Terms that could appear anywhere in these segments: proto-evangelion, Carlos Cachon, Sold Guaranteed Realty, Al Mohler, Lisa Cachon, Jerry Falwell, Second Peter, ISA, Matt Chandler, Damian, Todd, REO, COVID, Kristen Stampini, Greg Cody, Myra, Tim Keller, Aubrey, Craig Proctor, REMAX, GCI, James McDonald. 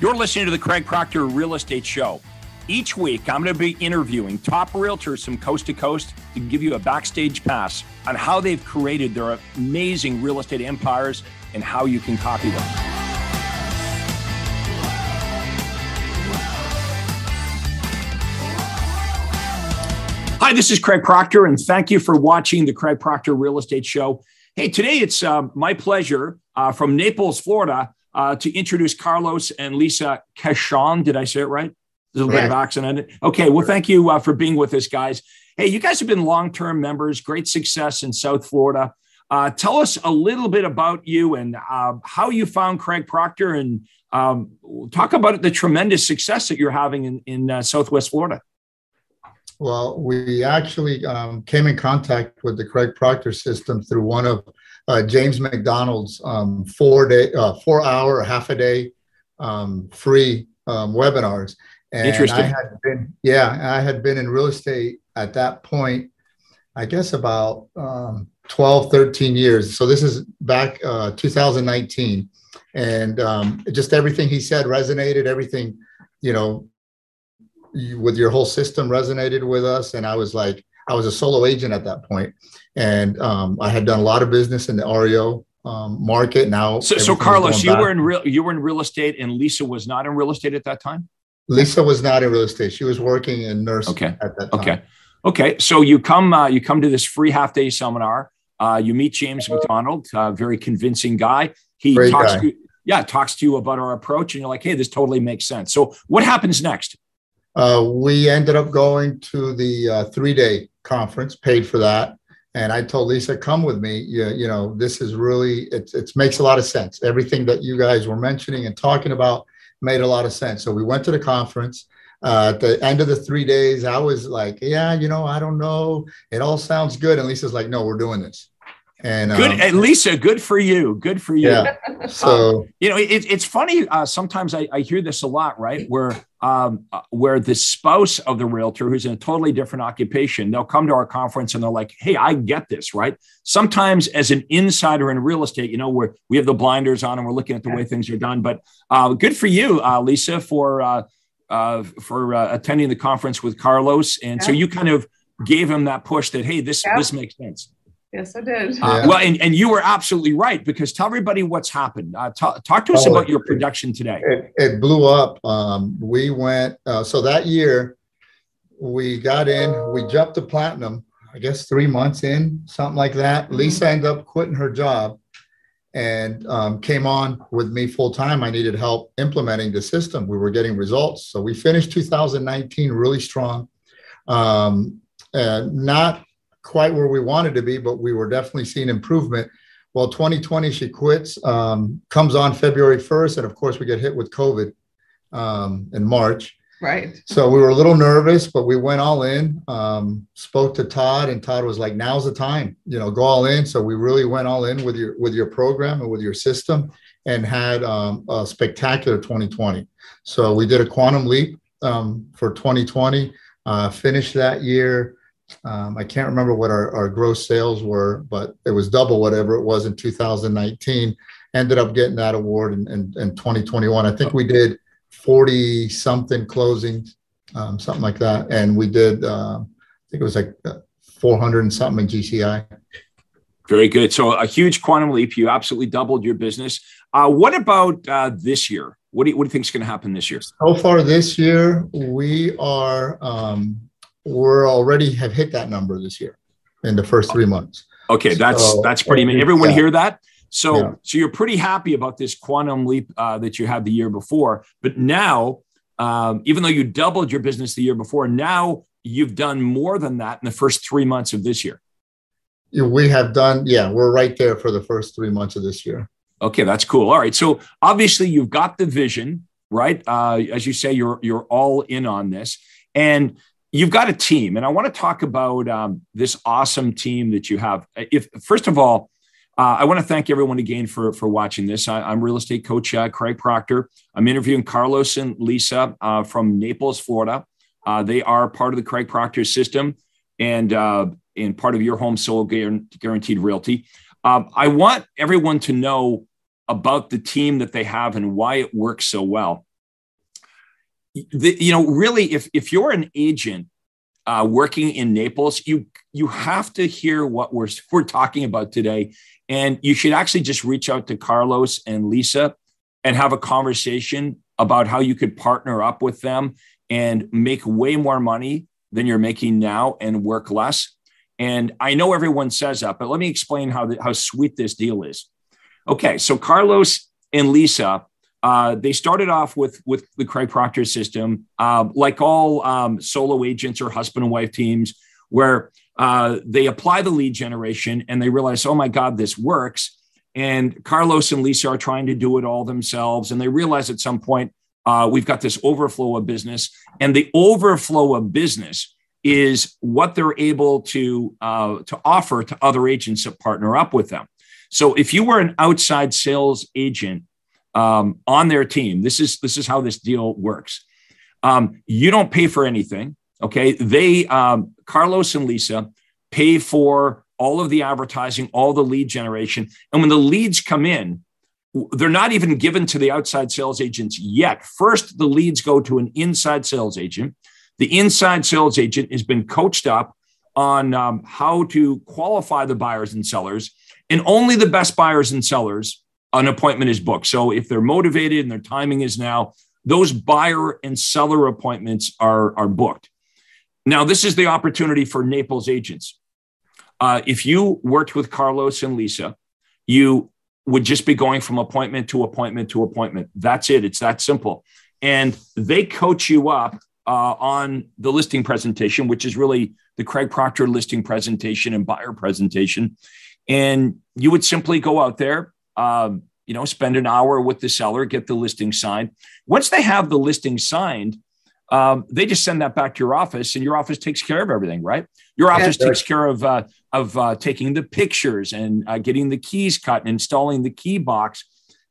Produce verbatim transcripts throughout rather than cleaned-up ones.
You're listening to the Craig Proctor Real Estate Show. Each week, I'm going to be interviewing top realtors from coast to coast to give you a backstage pass on how they've created their amazing real estate empires and how you can copy them. Hi, this is Craig Proctor, and thank you for watching the Craig Proctor Real Estate Show. Hey, today it's uh, my pleasure uh, from Naples, Florida, Uh, to introduce Carlos and Lisa Cachon. Did I say it right? There's a little yeah. bit of accent on it. Okay, well, thank you uh, for being with us, guys. Hey, you guys have been long-term members, great success in South Florida. Uh, tell us a little bit about you and uh, how you found Craig Proctor, and um, talk about the tremendous success that you're having in, in uh, Southwest Florida. Well, we actually um, came in contact with the Craig Proctor system through one of Uh, James McDonald's um, four day, uh, four hour, half a day um, free um, webinars. And Interesting. I had been, yeah, I had been in real estate at that point, I guess about um, twelve, thirteen years. So this is back uh, two thousand nineteen. And um, just everything he said resonated, everything, you know, you, with your whole system resonated with us. And I was like, I was a solo agent at that point, and um, I had done a lot of business in the R E O um, market. Now, so, so Carlos, you were in real, you were in real estate, and Lisa was not in real estate at that time. Lisa was not in real estate; she was working in nursing okay. at that time. Okay, okay. So you come, uh, you come to this free half day seminar. Uh, you meet James McDonald, uh, very convincing guy. He Great talks guy. to you, yeah, talks to you about our approach, and you're like, "Hey, this totally makes sense." So, what happens next? Uh, we ended up going to the uh, three day. conference, paid for that, and I told Lisa, come with me. You, you know, this is really, it, it makes a lot of sense. Everything that you guys were mentioning and talking about made a lot of sense. So we went to the conference. Uh, at the end of the three days, I was like, yeah, you know, I don't know. It all sounds good. And Lisa's like, no, we're doing this. And good, um, and Lisa, good for you. Good for you. Yeah. So, um, you know, it, it's funny. Uh, sometimes I, I hear this a lot, right? Where um, where the spouse of the realtor who's in a totally different occupation, they'll come to our conference and they're like, hey, I get this, right? Sometimes as an insider in real estate, you know, we're, we have the blinders on and we're looking at the way things are done. But uh, good for you, uh, Lisa, for uh, uh, for uh, attending the conference with Carlos. And yeah. so you kind of gave him that push that, hey, this yeah. this makes sense. Yes, I did. Uh, yeah. Well, and, and you were absolutely right, because tell everybody what's happened. Uh, t- talk to us oh, about your production today. It, it blew up. Um, we went, uh, so that year we got in, we jumped to platinum, I guess three months in, something like that. Mm-hmm. Lisa ended up quitting her job and um, came on with me full time. I needed help implementing the system. We were getting results. So we finished two thousand nineteen really strong. Um, uh, not quite where we wanted to be, but we were definitely seeing improvement. Well, twenty twenty, she quits, um, comes on February first. And of course we get hit with COVID um, in March. Right. So we were a little nervous, but we went all in, um, spoke to Todd, and Todd was like, now's the time, you know, go all in. So we really went all in with your, with your program and with your system, and had um, a spectacular twenty twenty. So we did a quantum leap um, for twenty twenty, uh, finished that year. Um, I can't remember what our, our gross sales were, but it was double whatever it was in two thousand nineteen. Ended up getting that award in, in, in twenty twenty-one. I think we did forty something closings, um, something like that. And we did, uh, I think it was like four hundred and something in G C I. Very good. So a huge quantum leap. You absolutely doubled your business. Uh, what about uh, this year? What do you, what do you think is going to happen this year? So far this year, we are... Um, We're already have hit that number this year in the first three months. Okay, that's so, that's pretty amazing. Everyone yeah. hear that? So yeah. so you're pretty happy about this quantum leap uh, that you had the year before. But now, um, even though you doubled your business the year before, now you've done more than that in the first three months of this year. We have done, yeah, we're right there for the first three months of this year. Okay, that's cool. All right, so obviously you've got the vision, right? Uh, as you say, you're you're all in on this. And you've got a team, and I want to talk about um, this awesome team that you have. If first of all, uh, I want to thank everyone again for for watching this. I, I'm real estate coach uh, Craig Proctor. I'm interviewing Carlos and Lisa uh, from Naples, Florida. Uh, they are part of the Craig Proctor system, and uh, and part of your home sold guaranteed realty. Uh, I want everyone to know about the team that they have and why it works so well. the, you know, really, if if you're an agent uh, working in Naples, you you have to hear what we're we're talking about today, and you should actually just reach out to Carlos and Lisa and have a conversation about how you could partner up with them and make way more money than you're making now and work less. And I know everyone says that, but let me explain how the, how sweet this deal is. Okay, so Carlos and Lisa, uh, they started off with, with the Craig Proctor system, uh, like all um, solo agents or husband and wife teams, where uh, they apply the lead generation and they realize, oh my God, this works. And Carlos and Lisa are trying to do it all themselves. And they realize at some point, uh, we've got this overflow of business. And the overflow of business is what they're able to, uh, to offer to other agents that partner up with them. So if you were an outside sales agent um, on their team, this is, this is how this deal works. Um, you don't pay for anything, okay? They, um, Carlos and Lisa, pay for all of the advertising, all the lead generation. And when the leads come in, they're not even given to the outside sales agents yet. First, the leads go to an inside sales agent. The inside sales agent has been coached up on um, how to qualify the buyers and sellers. And only the best buyers and sellers, an appointment is booked. So if they're motivated and their timing is now, those buyer and seller appointments are, are booked. Now, this is the opportunity for Naples agents. Uh, if you worked with Carlos and Lisa, you would just be going from appointment to appointment to appointment. That's it. It's that simple. And they coach you up uh, on the listing presentation, which is really the Craig Proctor listing presentation and buyer presentation. And you would simply go out there, um, you know, spend an hour with the seller, get the listing signed. Once they have the listing signed, um, they just send that back to your office, and your office takes care of everything, right? Your office yeah, takes care of uh, of uh, taking the pictures and uh, getting the keys cut and installing the key box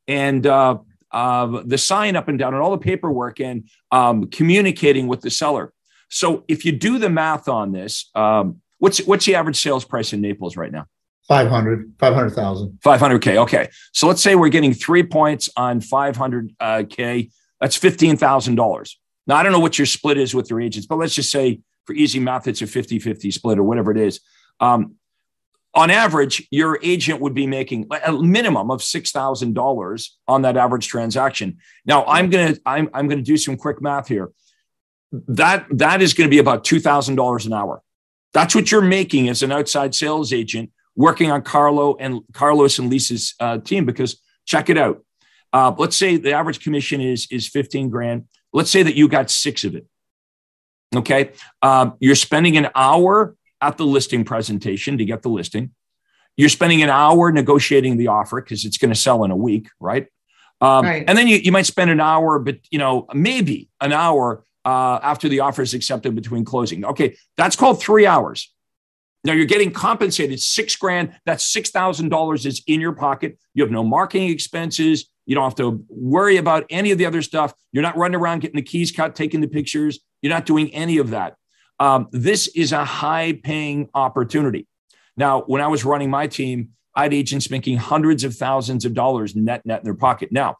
and uh, uh, the sign up and down and all the paperwork and um, communicating with the seller. So if you do the math on this, um, what's what's the average sales price in Naples right now? five hundred, five hundred thousand. five hundred K. Okay. So let's say we're getting three points on five hundred K. That's fifteen thousand dollars. Now, I don't know what your split is with your agents, but let's just say for easy math, it's a fifty-fifty split or whatever it is. Um, on average, your agent would be making a minimum of six thousand dollars on that average transaction. Now I'm going to, I'm, I'm going to do some quick math here. That, that is going to be about two thousand dollars an hour. That's what you're making as an outside sales agent working on Carlo and Carlos and Lisa's uh, team, because check it out. Uh, let's say the average commission is, is fifteen grand. Let's say that you got six of it. Okay. Um, you're spending an hour at the listing presentation to get the listing. You're spending an hour negotiating the offer because it's going to sell in a week. Right. Um, right. And then you, you might spend an hour, but you know, maybe an hour uh, after the offer is accepted between closing. Okay. That's called three hours. Now you're getting compensated six grand. That's six thousand dollars is in your pocket. You have no marketing expenses. You don't have to worry about any of the other stuff. You're not running around getting the keys cut, taking the pictures. You're not doing any of that. Um, this is a high paying opportunity. Now, when I was running my team, I had agents making hundreds of thousands of dollars net net in their pocket. Now,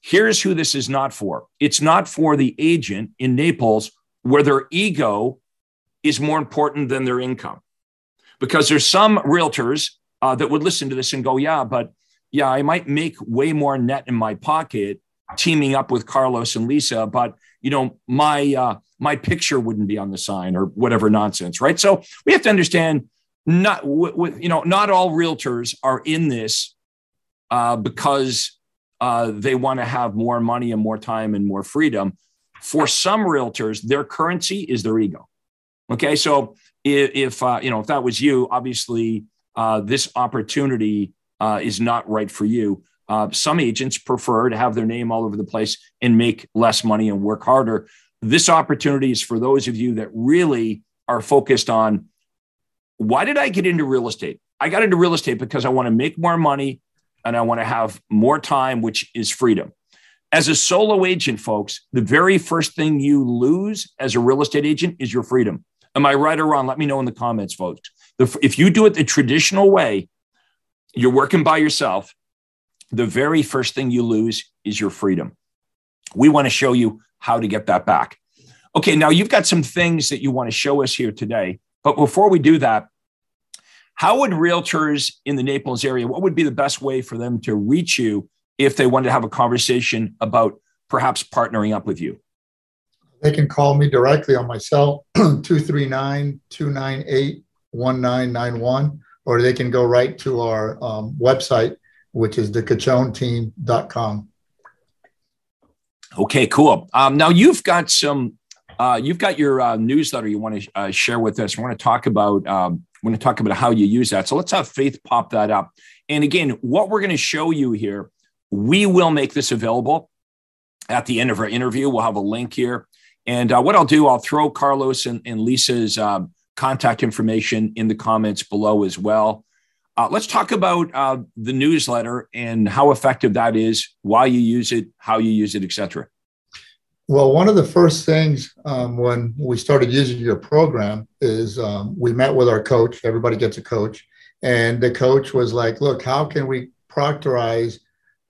here's who this is not for. It's not for the agent in Naples where their ego is more important than their income. Because there's some realtors uh, that would listen to this and go, yeah, but yeah, I might make way more net in my pocket teaming up with Carlos and Lisa, but you know, my uh, my picture wouldn't be on the sign or whatever nonsense, right? So we have to understand, not w- w- you know, not all realtors are in this uh, because uh, they want to have more money and more time and more freedom. For some realtors, their currency is their ego. Okay, so if uh, you know, if that was you, obviously uh, this opportunity uh, is not right for you. Uh, some agents prefer to have their name all over the place and make less money and work harder. This opportunity is for those of you that really are focused on, why did I get into real estate? I got into real estate because I want to make more money and I want to have more time, which is freedom. As a solo agent, folks, the very first thing you lose as a real estate agent is your freedom. Am I right or wrong? Let me know in the comments, folks. If you do it the traditional way, you're working by yourself, the very first thing you lose is your freedom. We want to show you how to get that back. Okay, now you've got some things that you want to show us here today. But before we do that, how would realtors in the Naples area, what would be the best way for them to reach you if they wanted to have a conversation about perhaps partnering up with you? They can call me directly on my cell, two three nine, two nine eight, one nine nine one, or they can go right to our um, website, which is the cachon team dot com. Okay, cool. Um, now you've got some, uh, you've got your uh, newsletter you want to uh, share with us. We're going to talk about, um, we're going to talk about how you use that. So let's have Faith pop that up. And again, what we're going to show you here, we will make this available at the end of our interview. We'll have a link here. And uh, what I'll do, I'll throw Carlos and, and Lisa's um, contact information in the comments below as well. Uh, let's talk about uh, the newsletter and how effective that is, why you use it, how you use it, et cetera. Well, one of the first things um, when we started using your program is um, we met with our coach. Everybody gets a coach. And the coach was like, look, how can we proctorize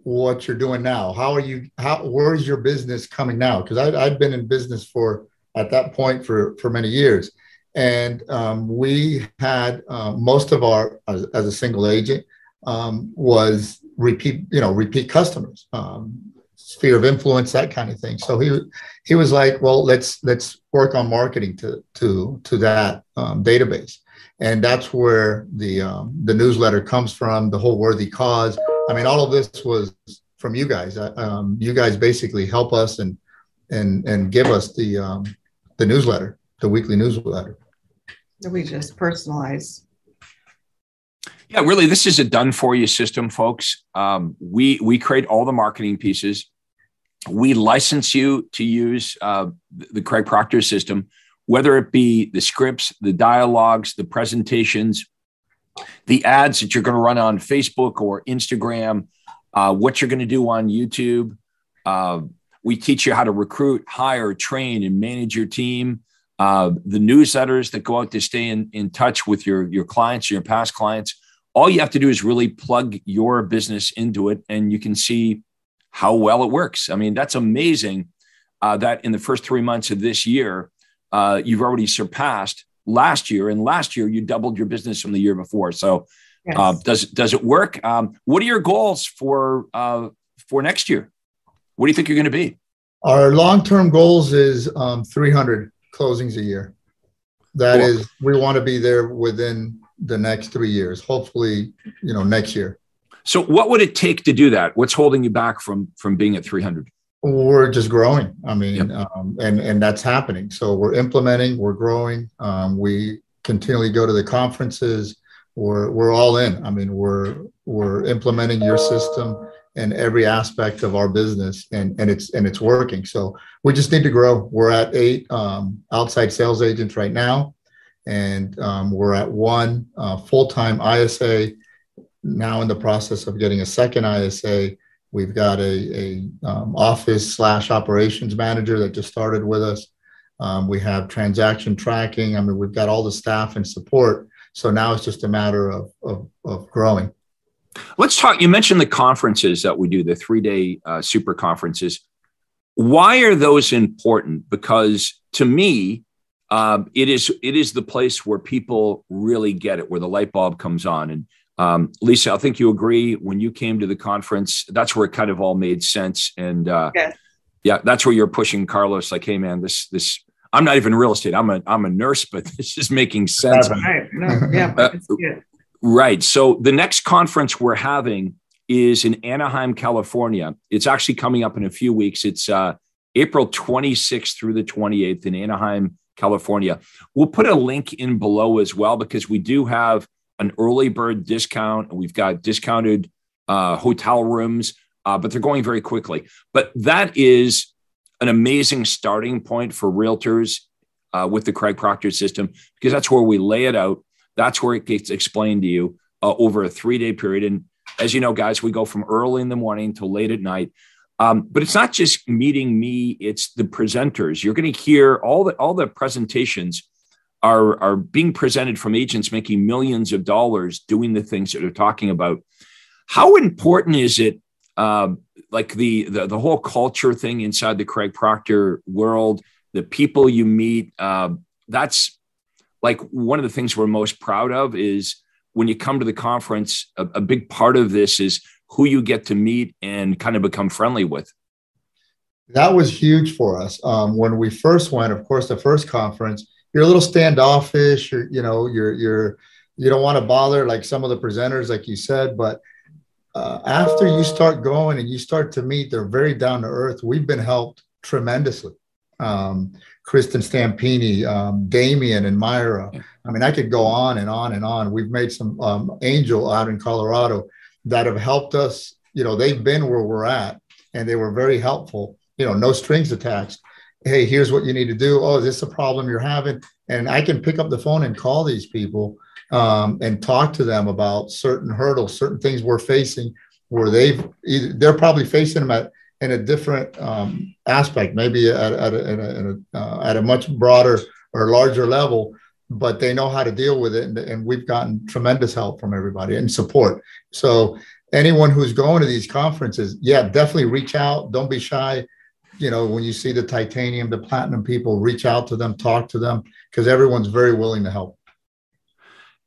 what you're doing now? How are you, how, where's your business coming now? Because I've been in business for, at that point, for, for many years. And um, we had uh, most of our, as, as a single agent, um, was repeat, you know, repeat customers, um, sphere of influence, that kind of thing. So he, he was like, well, let's, let's work on marketing to, to, to that um, database. And that's where the, um, the newsletter comes from, the whole worthy cause. I mean, all of this was from you guys. Um, you guys basically help us and and and give us the um, the newsletter, the weekly newsletter. We just personalize. Yeah, really, this is a done-for-you system, folks. Um, we we create all the marketing pieces. We license you to use uh, the Craig Proctor system, whether it be the scripts, the dialogues, the presentations, the ads that you're going to run on Facebook or Instagram, uh, what you're going to do on YouTube. Uh, we teach you how to recruit, hire, train, and manage your team. Uh, the newsletters that go out to stay in, in touch with your, your clients, your past clients. All you have to do is really plug your business into it, and you can see how well it works. I mean, that's amazing uh, that in the first three months of this year, uh, you've already surpassed last year, and last year you doubled your business from the year before. So yes. uh, does, does it work? Um, what are your goals for, uh, for next year? What do you think you're going to be? Our long-term goals is um, three hundred closings a year. That cool. is, we want to be there within the next three years, hopefully, you know, next year. So what would it take to do that? What's holding you back from, from being at three hundred? We're just growing. I mean, yep. um, and, and that's happening. So we're implementing, we're growing. Um, we continually go to the conferences. We're, we're all in. I mean, we're, we're implementing your system in every aspect of our business, and, and it's, and it's working. So we just need to grow. We're at eight um, outside sales agents right now. And um, we're at one uh, full-time I S A, now in the process of getting a second I S A. We've got a, a um, office slash operations manager that just started with us. Um, we have transaction tracking. I mean, we've got all the staff and support. So now it's just a matter of, of, of growing. Let's talk. You mentioned the conferences that we do, the three-day uh, super conferences. Why are those important? Because to me, um, it is it is the place where people really get it, where the light bulb comes on. And Um, Lisa, I think you agree, when you came to the conference, that's where it kind of all made sense. And uh, yeah. yeah, that's where you're pushing Carlos like, hey, man, this, this, I'm not even real estate. I'm a, I'm a nurse, but this is making sense. That's right. No, yeah, uh, right. So the next conference we're having is in Anaheim, California. It's actually coming up in a few weeks. It's uh, April twenty-sixth through the twenty-eighth in Anaheim, California. We'll put a link in below as well, because we do have an early bird discount, and we've got discounted uh, hotel rooms, uh, but they're going very quickly. But that is an amazing starting point for realtors uh, with the Craig Proctor system, because that's where we lay it out. That's where it gets explained to you uh, over a three-day period. And as you know, guys, we go from early in the morning to late at night. Um, but it's not just meeting me, it's the presenters. You're going to hear all the all the presentations Are, are being presented from agents making millions of dollars doing the things that they're talking about. How important is it uh, like the, the, the whole culture thing inside the Craig Proctor world, the people you meet, uh, that's like one of the things we're most proud of is when you come to the conference, a, a big part of this is who you get to meet and kind of become friendly with. That was huge for us. Um, when we first went, of course, the first conference, you're a little standoffish, you're, you know, you're, you're, you don't want to bother like some of the presenters, like you said, but uh, after you start going and you start to meet, they're very down to earth. We've been helped tremendously. Um, Kristen Stampini, um, Damian and Myra. I mean, I could go on and on and on. We've made some um, angel out in Colorado that have helped us. You know, they've been where we're at and they were very helpful. You know, no strings attached. Hey, here's what you need to do. Oh, is this a problem you're having? And I can pick up the phone and call these people um, and talk to them about certain hurdles, certain things we're facing where they've either, they're probably facing them at in a different um, aspect, maybe at, at, a, at, a, at, a, uh, at a much broader or larger level, but they know how to deal with it. And, and we've gotten tremendous help from everybody and support. So anyone who's going to these conferences, yeah, definitely reach out. Don't be shy. You know, when you see the titanium, the platinum people, reach out to them, talk to them, because everyone's very willing to help.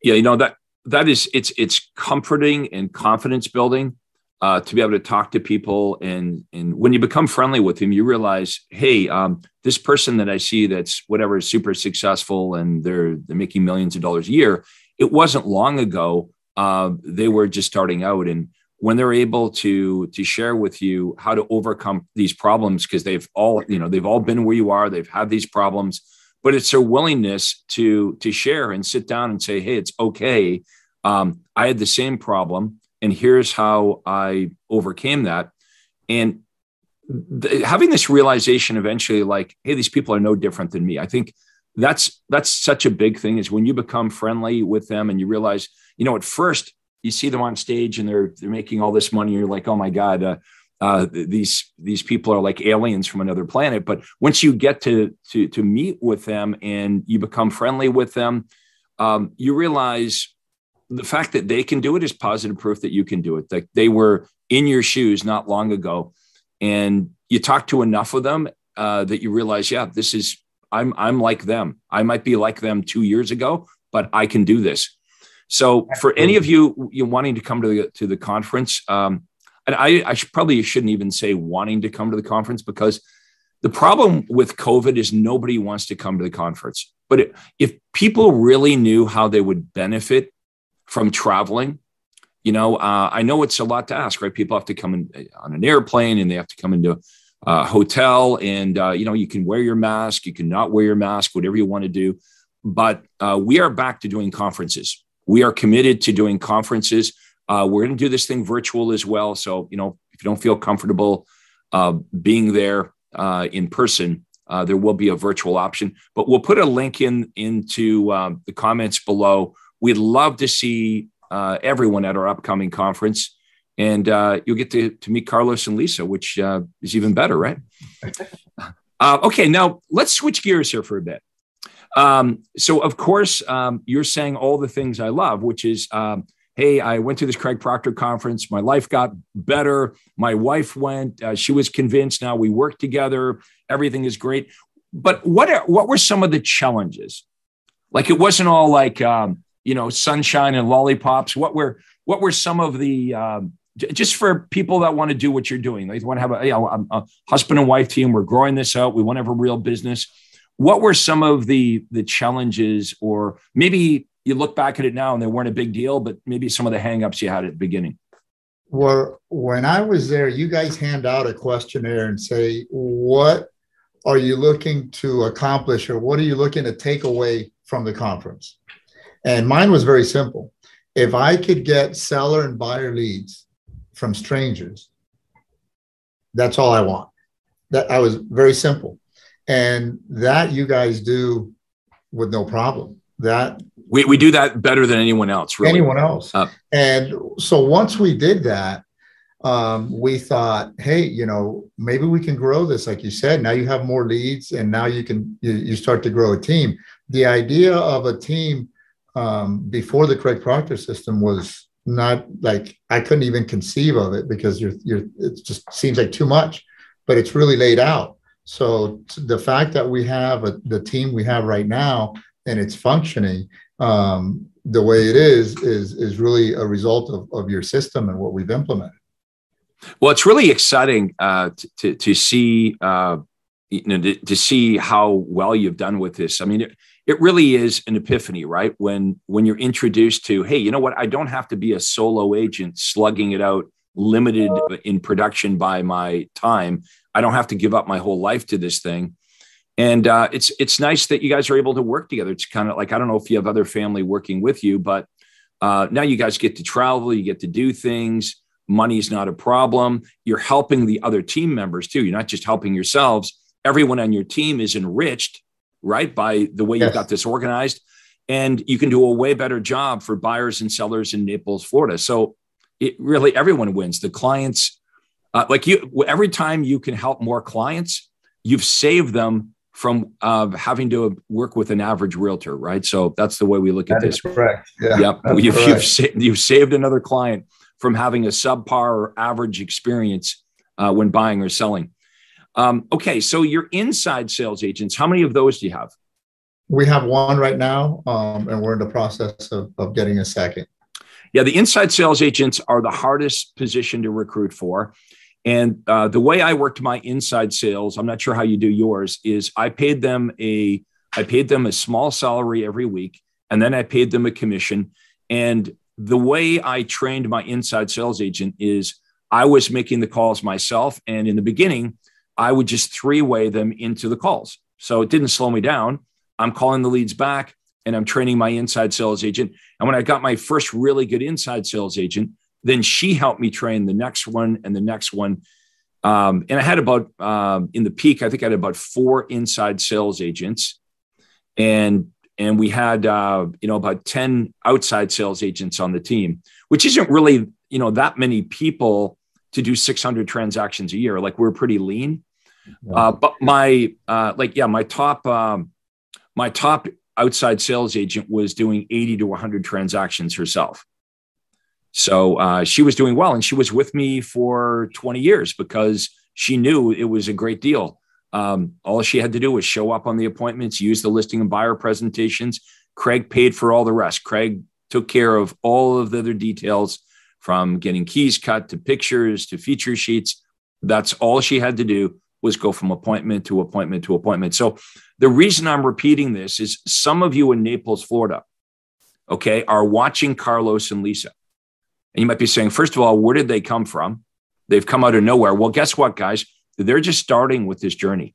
Yeah, you know, that that is it's it's comforting and confidence building uh, to be able to talk to people. And and when you become friendly with them, you realize, hey, um, this person that I see that's whatever is super successful and they're, they're making millions of dollars a year. It wasn't long ago. Uh, they were just starting out. And when they're able to, to share with you how to overcome these problems, because they've all, you know, they've all been where you are, they've had these problems, but it's their willingness to, to share and sit down and say, hey, it's okay. Um, I had the same problem and here's how I overcame that. And th- having this realization eventually, like, hey, these people are no different than me. I think that's, that's such a big thing is when you become friendly with them and you realize, you know, at first, you see them on stage and they're they're making all this money. You're like, oh my God, uh, uh, these these people are like aliens from another planet. But once you get to to to meet with them and you become friendly with them, um, you realize the fact that they can do it is positive proof that you can do it. Like they were in your shoes not long ago, and you talk to enough of them uh, that you realize, yeah, this is I'm I'm like them. I might be like them two years ago, but I can do this. So for any of you, you wanting to come to the to the conference, um, and I, I should probably shouldn't even say wanting to come to the conference because the problem with COVID is nobody wants to come to the conference. But it, if people really knew how they would benefit from traveling, you know, uh, I know it's a lot to ask, right? People have to come in on an airplane and they have to come into a hotel and, uh, you know, you can wear your mask, you can not wear your mask, whatever you want to do. But uh, we are back to doing conferences. We are committed to doing conferences. Uh, we're going to do this thing virtual as well. So, you know, if you don't feel comfortable uh, being there uh, in person, uh, there will be a virtual option. But we'll put a link in into um, the comments below. We'd love to see uh, everyone at our upcoming conference. And uh, you'll get to, to meet Carlos and Lisa, which uh, is even better, right? uh, okay, now let's switch gears here for a bit. Um, so of course, um, you're saying all the things I love, which is, um, hey, I went to this Craig Proctor conference. My life got better. My wife went, uh, she was convinced. Now we work together. Everything is great. But what, are, what were some of the challenges? Like, it wasn't all like, um, you know, sunshine and lollipops. What were, what were some of the, um, just for people that want to do what you're doing, they want to have a, you know, a husband and wife team. We're growing this out. We want to have a real business. What were some of the the challenges, or maybe you look back at it now and they weren't a big deal, but maybe some of the hangups you had at the beginning? Well, when I was there, you guys hand out a questionnaire and say, what are you looking to accomplish or what are you looking to take away from the conference? And mine was very simple. If I could get seller and buyer leads from strangers, that's all I want. That I was very simple. And that you guys do with no problem. That we, we do that better than anyone else, really. Anyone else. Uh, and so once we did that, um, we thought, hey, you know, maybe we can grow this. Like you said, now you have more leads and now you can, you, you start to grow a team. The idea of a team um, before the Craig Proctor system was not like, I couldn't even conceive of it because you're, you're, it just seems like too much, but it's really laid out. So the fact that we have a, the team we have right now, and it's functioning um, the way it is, is, is really a result of, of your system and what we've implemented. Well, it's really exciting uh, to, to see, uh, you know, to, to see how well you've done with this. I mean, it, it really is an epiphany, right? When, when you're introduced to, hey, you know what? I don't have to be a solo agent slugging it out, limited in production by my time. I don't have to give up my whole life to this thing. And uh, it's, it's nice that you guys are able to work together. It's kind of like, I don't know if you have other family working with you, but uh, now you guys get to travel, you get to do things. Money's not a problem. You're helping the other team members too. You're not just helping yourselves. Everyone on your team is enriched, right? By the way, yes, you've got this organized, and you can do a way better job for buyers and sellers in Naples, Florida. So it really, everyone wins. The clients, uh, like you, every time you can help more clients, you've saved them from uh, having to work with an average realtor, right? So that's the way we look at that this. Correct. Yeah, yep. You've, correct. You've, sa- you've saved another client from having a subpar or average experience uh, when buying or selling. Um, okay, so your inside sales agents, how many of those do you have? We have one right now, um, and we're in the process of, of getting a second. Yeah, the inside sales agents are the hardest position to recruit for. And uh, the way I worked my inside sales, I'm not sure how you do yours, is I paid them a I paid them a small salary every week, and then I paid them a commission. And the way I trained my inside sales agent is I was making the calls myself. And in the beginning, I would just three-way them into the calls. So it didn't slow me down. I'm calling the leads back and I'm training my inside sales agent. And when I got my first really good inside sales agent, then she helped me train the next one and the next one. Um, and I had about, um, in the peak, I think I had about four inside sales agents. And And we had, uh, you know, about ten outside sales agents on the team, which isn't really, you know, that many people to do six hundred transactions a year. Like we're pretty lean, uh, but my, uh, like, yeah, my top, um, my top outside sales agent was doing eighty to one hundred transactions herself. So uh, she was doing well, and she was with me for twenty years because she knew it was a great deal. Um, all she had to do was show up on the appointments, use the listing and buyer presentations. Craig paid for all the rest. Craig took care of all of the other details, from getting keys cut to pictures to feature sheets. That's all she had to do, was go from appointment to appointment to appointment. So the reason I'm repeating this is some of you in Naples, Florida, okay, are watching Carlos and Lisa. And you might be saying, first of all, where did they come from? They've come out of nowhere. Well, guess what, guys? They're just starting with this journey.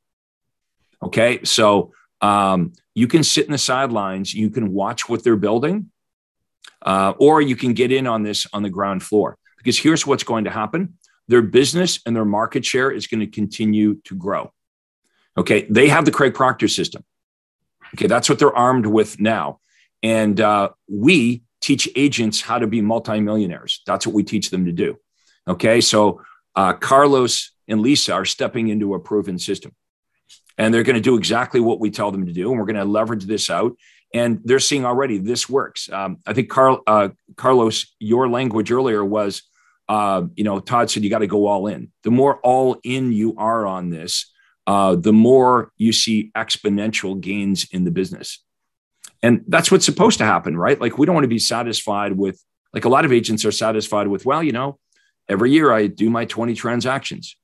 Okay. So um, you can sit in the sidelines, you can watch what they're building, uh, or you can get in on this on the ground floor, because here's what's going to happen. Their business and their market share is going to continue to grow. Okay. They have the Craig Proctor system. Okay. That's what they're armed with now. And uh, we teach agents how to be multimillionaires. That's what we teach them to do. Okay. So uh, Carlos and Lisa are stepping into a proven system, and they're going to do exactly what we tell them to do. And we're going to leverage this out, and they're seeing already this works. Um, I think Carl, uh, Carlos, your language earlier was, uh, you know, Todd said, you got to go all in. The more all in you are on this, uh, the more you see exponential gains in the business. And that's what's supposed to happen, right? Like, we don't want to be satisfied with, like a lot of agents are satisfied with, well, you know, every year I do my twenty transactions.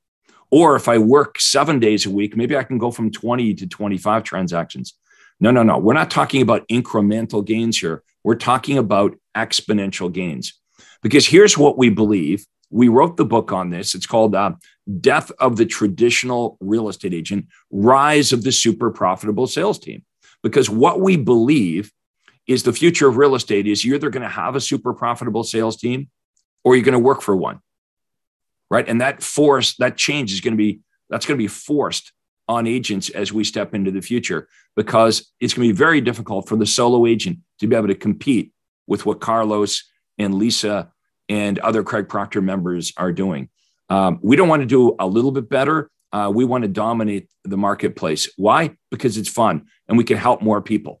Or if I work seven days a week, maybe I can go from twenty to twenty-five transactions. No, no, no. We're not talking about incremental gains here. We're talking about exponential gains, because here's what we believe. We wrote the book on this. It's called uh, Death of the Traditional Real Estate Agent, Rise of the Super Profitable Sales Team. Because what we believe is the future of real estate is you're either going to have a super profitable sales team, or you're going to work for one. Right. And that force, that change is going to be, that's going to be forced on agents as we step into the future, because it's going to be very difficult for the solo agent to be able to compete with what Carlos and Lisa and other Craig Proctor members are doing. Um, we don't want to do a little bit better. Uh, we want to dominate the marketplace. Why? Because it's fun and we can help more people.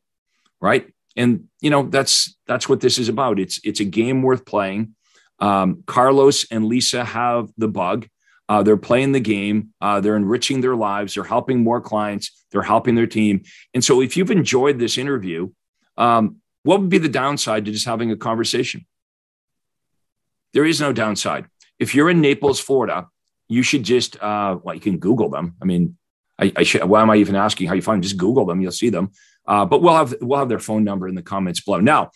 Right. And, you know, that's, that's what this is about. It's, it's a game worth playing. Um, Carlos and Lisa have the bug. Uh, they're playing the game. Uh, they're enriching their lives. They're helping more clients. They're helping their team. And so if you've enjoyed this interview, um, what would be the downside to just having a conversation? There is no downside. If you're in Naples, Florida, you should just, uh, well, you can Google them. I mean, I, I should, why am I even asking how you find them? Just Google them. You'll see them. Uh, but we'll have, we'll have their phone number in the comments below. Now,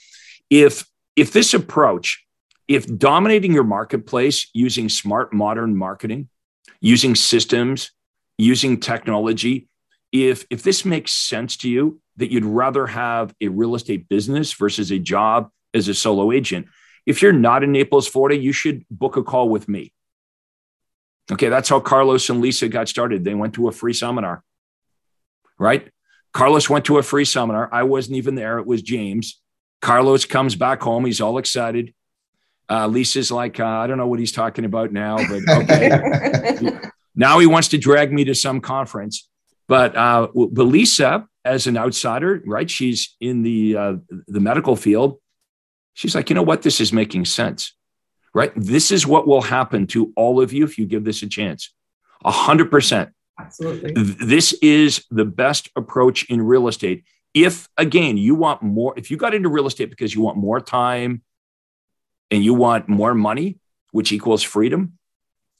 if, if this approach, if dominating your marketplace using smart, modern marketing, using systems, using technology, if, if this makes sense to you, that you'd rather have a real estate business versus a job as a solo agent, if you're not in Naples, Florida, you should book a call with me. Okay, that's how Carlos and Lisa got started. They went to a free seminar, right? Carlos went to a free seminar. I wasn't even there. It was James. Carlos comes back home. He's all excited. Uh, Lisa's like, uh, I don't know what he's talking about now, but okay. Now he wants to drag me to some conference. But, uh, but Lisa, as an outsider, right? She's in the, uh, the medical field. She's like, you know what? This is making sense, right? This is what will happen to all of you if you give this a chance. A hundred percent. Absolutely. This is the best approach in real estate. If, again, you want more, if you got into real estate because you want more time and you want more money, which equals freedom,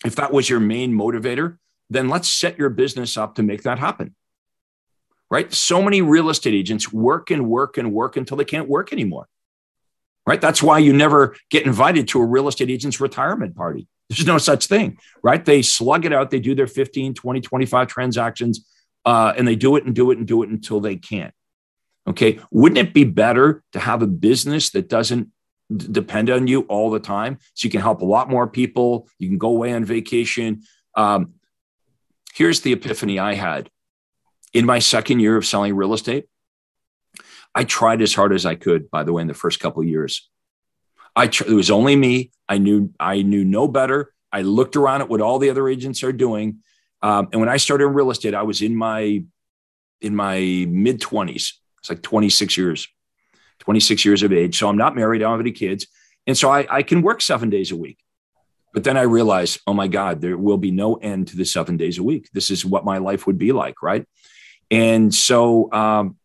if that was your main motivator, then let's set your business up to make that happen, right? So many real estate agents work and work and work until they can't work anymore, right? That's why you never get invited to a real estate agent's retirement party. There's no such thing, right? They slug it out. They do their fifteen, twenty, twenty-five transactions, uh, and they do it and do it and do it until they can't. Okay. Wouldn't it be better to have a business that doesn't d- depend on you all the time? So you can help a lot more people. You can go away on vacation. Um, here's the epiphany I had in my second year of selling real estate. I tried as hard as I could, by the way, in the first couple of years. I tr- it was only me. I knew I knew no better. I looked around at what all the other agents are doing, um, and when I started in real estate, I was in my in my mid twenties. It's like twenty-six years, twenty-six years of age. So I'm not married. I don't have any kids, and so I, I can work seven days a week. But then I realized, oh my God, there will be no end to the seven days a week. This is what my life would be like, right? And so um,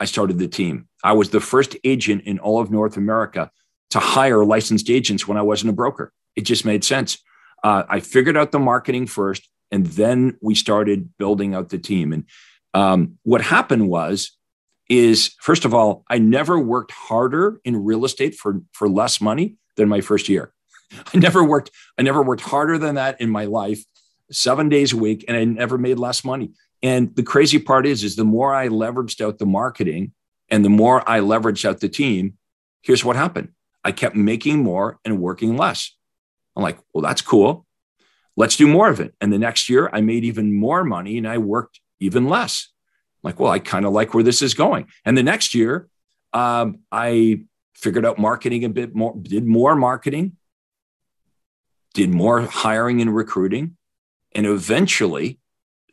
I started the team. I was the first agent in all of North America to hire licensed agents when I wasn't a broker. It just made sense. Uh, I figured out the marketing first, and then we started building out the team. And um, what happened was, is first of all, I never worked harder in real estate for, for less money than my first year. I never worked, I never worked harder than that in my life, seven days a week, and I never made less money. And the crazy part is, is the more I leveraged out the marketing and the more I leveraged out the team, here's what happened. I kept making more and working less. I'm like, well, that's cool. Let's do more of it. And the next year I made even more money and I worked even less. I'm like, well, I kind of like where this is going. And the next year um, I figured out marketing a bit more, did more marketing, did more hiring and recruiting. And eventually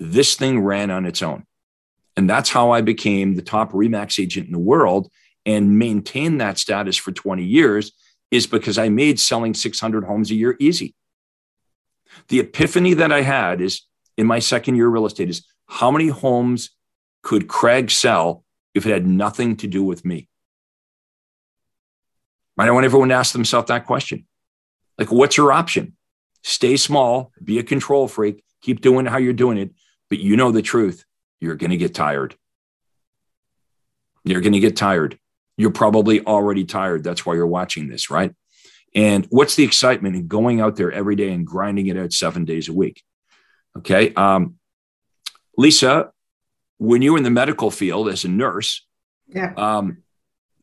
this thing ran on its own. And that's how I became the top REMAX agent in the world and maintain that status for twenty years, is because I made selling six hundred homes a year easy. The epiphany that I had is in my second year of real estate is how many homes could Craig sell if it had nothing to do with me? I want everyone to ask themselves that question. Like, what's your option? Stay small, be a control freak, keep doing how you're doing it, but you know the truth. You're going to get tired. You're going to get tired. You're probably already tired. That's why you're watching this, right? And what's the excitement in going out there every day and grinding it out seven days a week? Okay. Um, Lisa, when you were in the medical field as a nurse, yeah. um,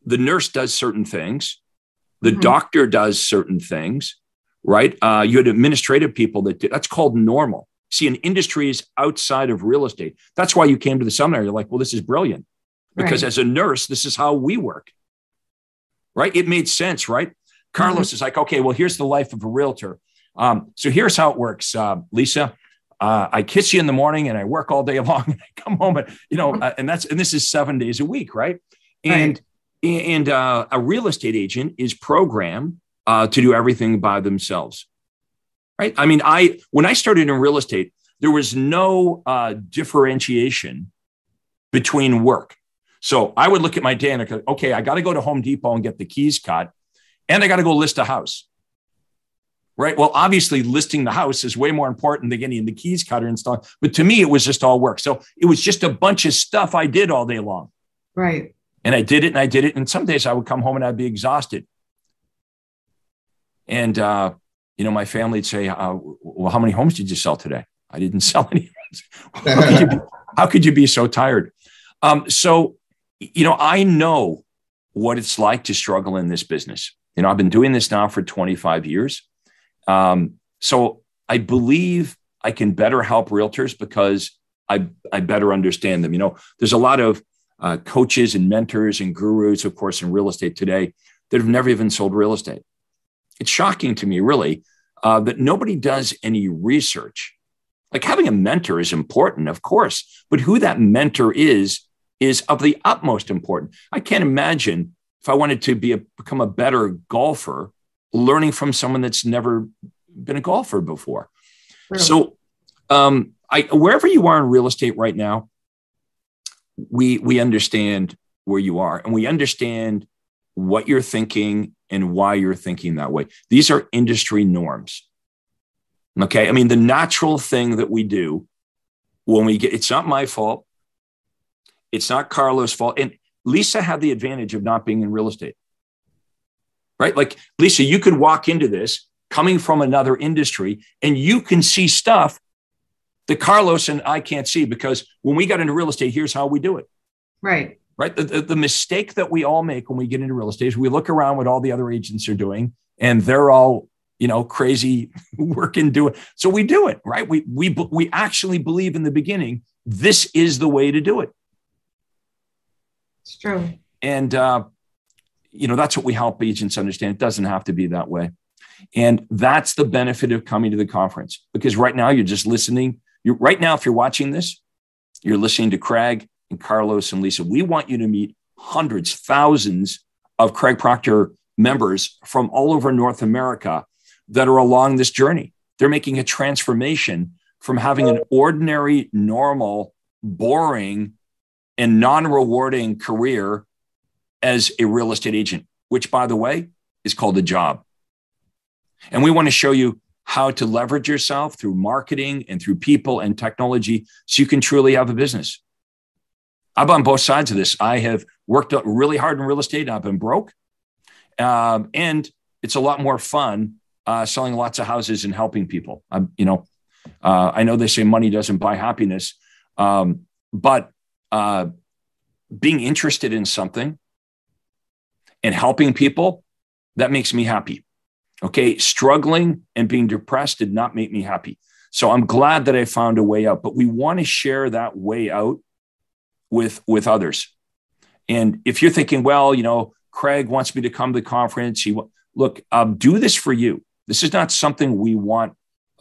the nurse does certain things. The mm-hmm. doctor does certain things, right? Uh, you had administrative people that did, that's called normal. See, in industries outside of real estate, that's why you came to the seminar. You're like, well, this is brilliant. Because right. as a nurse, this is how we work, right? It made sense, right? Carlos mm-hmm. is like, okay, well, here's the life of a realtor. Um, so here's how it works, uh, Lisa. Uh, I kiss you in the morning and I work all day long and I come home and, you know, uh, and that's, and this is seven days a week, right? And right. And uh, a real estate agent is programmed uh, to do everything by themselves, right? I mean, I when I started in real estate, there was no uh, differentiation between work. So I would look at my day and I go, okay, I got to go to Home Depot and get the keys cut, and I got to go list a house, right? Well, obviously listing the house is way more important than getting the keys cut or installed. But to me, it was just all work. So it was just a bunch of stuff I did all day long. Right. And I did it and I did it. And some days I would come home and I'd be exhausted. And, uh, you know, my family would say, uh, well, how many homes did you sell today? I didn't sell any. how, could you be, how could you be so tired? Um, so, you know, I know what it's like to struggle in this business. You know, I've been doing this now for twenty-five years. Um, so I believe I can better help realtors because I, I better understand them. You know, there's a lot of Uh, coaches and mentors and gurus, of course, in real estate today that have never even sold real estate. It's shocking to me, really, uh, that nobody does any research. Like having a mentor is important, of course, but who that mentor is, is of the utmost importance. I can't imagine if I wanted to be a, become a better golfer, learning from someone that's never been a golfer before. Really? So um, I, wherever you are in real estate right now, we we understand where you are and we understand what you're thinking and why you're thinking that way. These are industry norms. Okay. I mean, the natural thing that we do when we get, it's not my fault. It's not Carlos' fault. And Lisa had the advantage of not being in real estate, right? Like Lisa, you could walk into this coming from another industry and you can see stuff that Carlos and I can't see because when we got into real estate, here's how we do it. Right. Right. The, the, the mistake that we all make when we get into real estate is we look around what all the other agents are doing and they're all, you know, crazy working, doing. So we do it, right? We, we, we actually believe in the beginning, this is the way to do it. It's true. And, uh, you know, that's what we help agents understand. It doesn't have to be that way. And that's the benefit of coming to the conference, because right now you're just listening. You're, right now, if you're watching this, you're listening to Craig and Carlos and Lisa. We want you to meet hundreds, thousands of Craig Proctor members from all over North America that are along this journey. They're making a transformation from having an ordinary, normal, boring, and non-rewarding career as a real estate agent, which, by the way, is called a job. And we want to show you how to leverage yourself through marketing and through people and technology so you can truly have a business. I'm on both sides of this. I have worked really hard in real estate and I've been broke. Um, and it's a lot more fun uh, selling lots of houses and helping people. I'm, you know, uh, I know they say money doesn't buy happiness, um, but uh, being interested in something and helping people, that makes me happy. Okay, struggling and being depressed did not make me happy. So I'm glad that I found a way out, but we want to share that way out with, with others. And if you're thinking, well, you know, Craig wants me to come to the conference. He look, um, do this for you. This is not something we want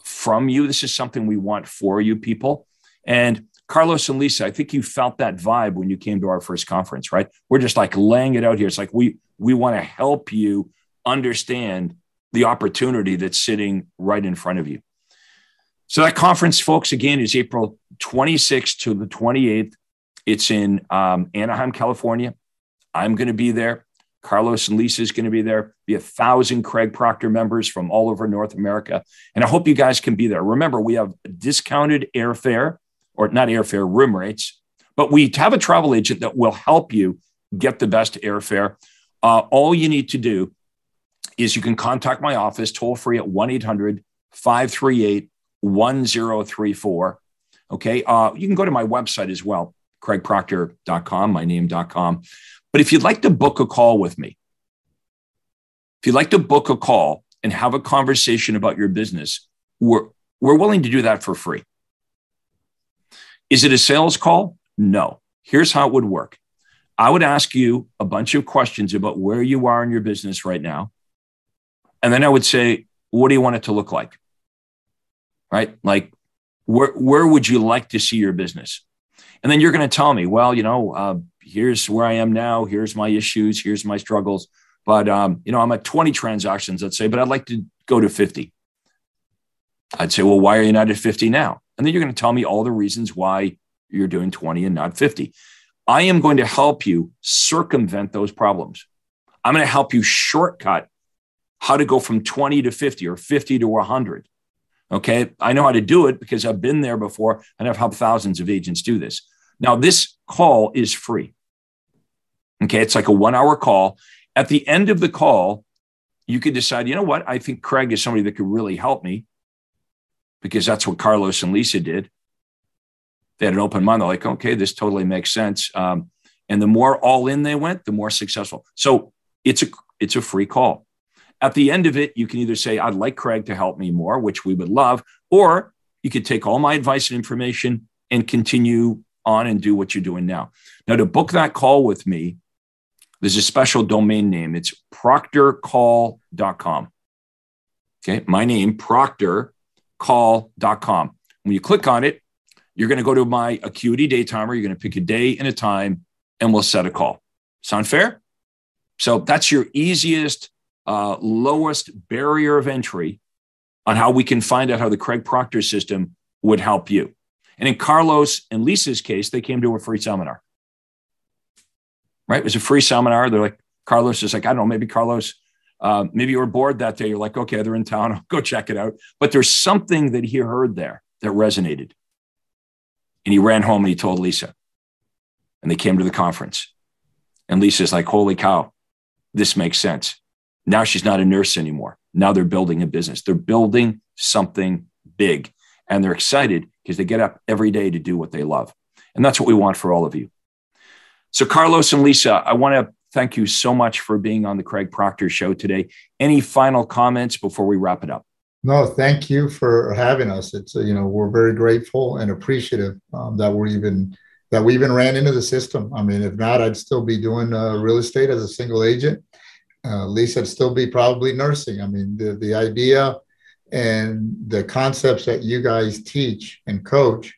from you. This is something we want for you people. And Carlos and Lisa, I think you felt that vibe when you came to our first conference, right? We're just like laying it out here. It's like, we, we want to help you understand the opportunity that's sitting right in front of you. So that conference, folks, again, is April twenty-sixth to the twenty-eighth. It's in um, Anaheim, California. I'm going to be there. Carlos and Lisa is going to be there. Be a thousand Craig Proctor members from all over North America. And I hope you guys can be there. Remember, we have discounted airfare, or not airfare, room rates, but we have a travel agent that will help you get the best airfare. Uh, all you need to do is you can contact my office toll free at one eight hundred, five three eight, one zero three four. Okay. Uh, you can go to my website as well, craig proctor dot com, my name dot com. But if you'd like to book a call with me, if you'd like to book a call and have a conversation about your business, we're, we're willing to do that for free. Is it a sales call? No. Here's how it would work. I would ask you a bunch of questions about where you are in your business right now. And then I would say, what do you want it to look like? Right? Like, where, where would you like to see your business? And then you're going to tell me, well, you know, uh, here's where I am now. Here's my issues. Here's my struggles. But, um, you know, I'm at twenty transactions, let's say, but I'd like to go to fifty. I'd say, well, why are you not at fifty now? And then you're going to tell me all the reasons why you're doing twenty and not fifty. I am going to help you circumvent those problems. I'm going to help you shortcut how to go from twenty to fifty or fifty to one hundred. Okay. I know how to do it because I've been there before and I've helped thousands of agents do this. Now, this call is free. Okay. It's like a one hour call. At the end of the call, you could decide, you know what? I think Craig is somebody that could really help me, because that's what Carlos and Lisa did. They had an open mind. They're like, okay, this totally makes sense. Um, and the more all in they went, the more successful. So it's a, it's a free call. At the end of it, you can either say, I'd like Craig to help me more, which we would love, or you could take all my advice and information and continue on and do what you're doing now. Now, to book that call with me, there's a special domain name. It's proctor call dot com. Okay. My name, proctor call dot com. When you click on it, you're going to go to my Acuity Daytimer. You're going to pick a day and a time, and we'll set a call. Sound fair? So that's your easiest, uh, lowest barrier of entry on how we can find out how the Craig Proctor system would help you. And in Carlos and Lisa's case, they came to a free seminar. Right? It was a free seminar. They're like, Carlos is like, I don't know, maybe Carlos, uh, maybe you were bored that day. You're like, okay, they're in town. I'll go check it out. But there's something that he heard there that resonated. And he ran home and he told Lisa, and they came to the conference, and Lisa's like, holy cow, this makes sense. Now she's not a nurse anymore. Now they're building a business. They're building something big, and they're excited because they get up every day to do what they love. And that's what we want for all of you. So Carlos and Lisa, I want to thank you so much for being on the Craig Proctor Show today. Any final comments before we wrap it up? No, thank you for having us. It's, you know, we're very grateful and appreciative um, that we're even, that we even ran into the system. I mean, if not, I'd still be doing uh, real estate as a single agent. Uh, Lisa'd still be probably nursing. I mean, the, the idea and the concepts that you guys teach and coach,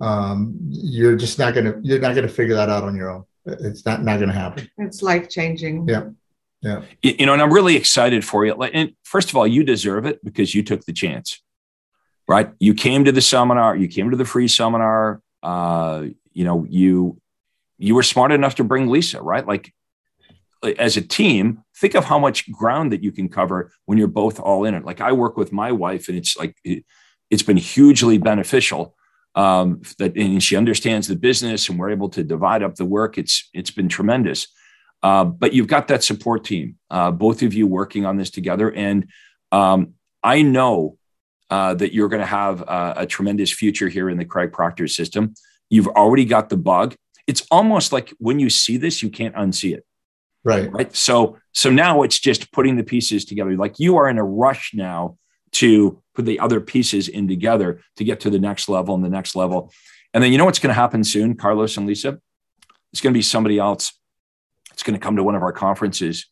um, you're just not going to, you're not going to figure that out on your own. It's not, not going to happen. It's life-changing. Yeah. Yeah. You know, and I'm really excited for you. And first of all, you deserve it because you took the chance, right? You came to the seminar, you came to the free seminar. Uh, you know, you, you were smart enough to bring Lisa, right? Like as a team, think of how much ground that you can cover when you're both all in it. Like I work with my wife, and it's like, it, it's been hugely beneficial um, that, and she understands the business, and we're able to divide up the work. It's, it's been tremendous. Uh, but you've got that support team, uh, both of you working on this together. And um, I know uh, that you're going to have a, a tremendous future here in the Craig Proctor system. You've already got the bug. It's almost like when you see this, you can't unsee it. Right. Right. So, so now it's just putting the pieces together. Like you are in a rush now to put the other pieces in together to get to the next level and the next level. And then you know what's going to happen soon, Carlos and Lisa? It's going to be somebody else. It's going to come to one of our conferences,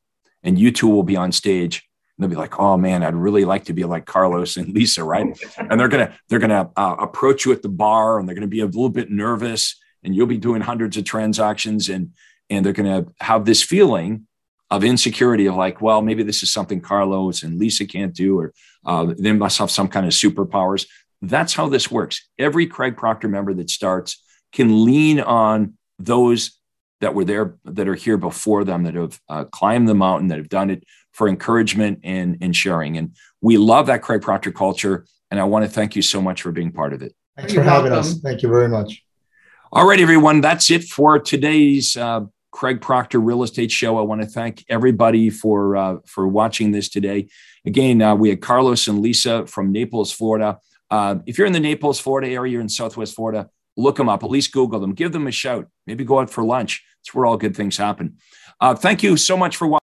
and you two will be on stage, and they'll be like, oh man, I'd really like to be like Carlos and Lisa. Right. And they're going to, they're going to uh, approach you at the bar, and they're going to be a little bit nervous, and you'll be doing hundreds of transactions, and, and they're going to have this feeling of insecurity of like, well, maybe this is something Carlos and Lisa can't do, or uh, they must have some kind of superpowers. That's how this works. Every Craig Proctor member that starts can lean on those that were there, that are here before them, that have uh, climbed the mountain, that have done it, for encouragement and, and sharing. And we love that Craig Proctor culture. And I want to thank you so much for being part of it. Thanks for having us. Thank you very much. All right, everyone. That's it for today's uh, Craig Proctor Real Estate Show. I want to thank everybody for, uh, for watching this today. Again, uh, we had Carlos and Lisa from Naples, Florida. Uh, if you're in the Naples, Florida area, you're in Southwest Florida, look them up, at least Google them, give them a shout, maybe go out for lunch. It's where all good things happen. Uh, thank you so much for watching.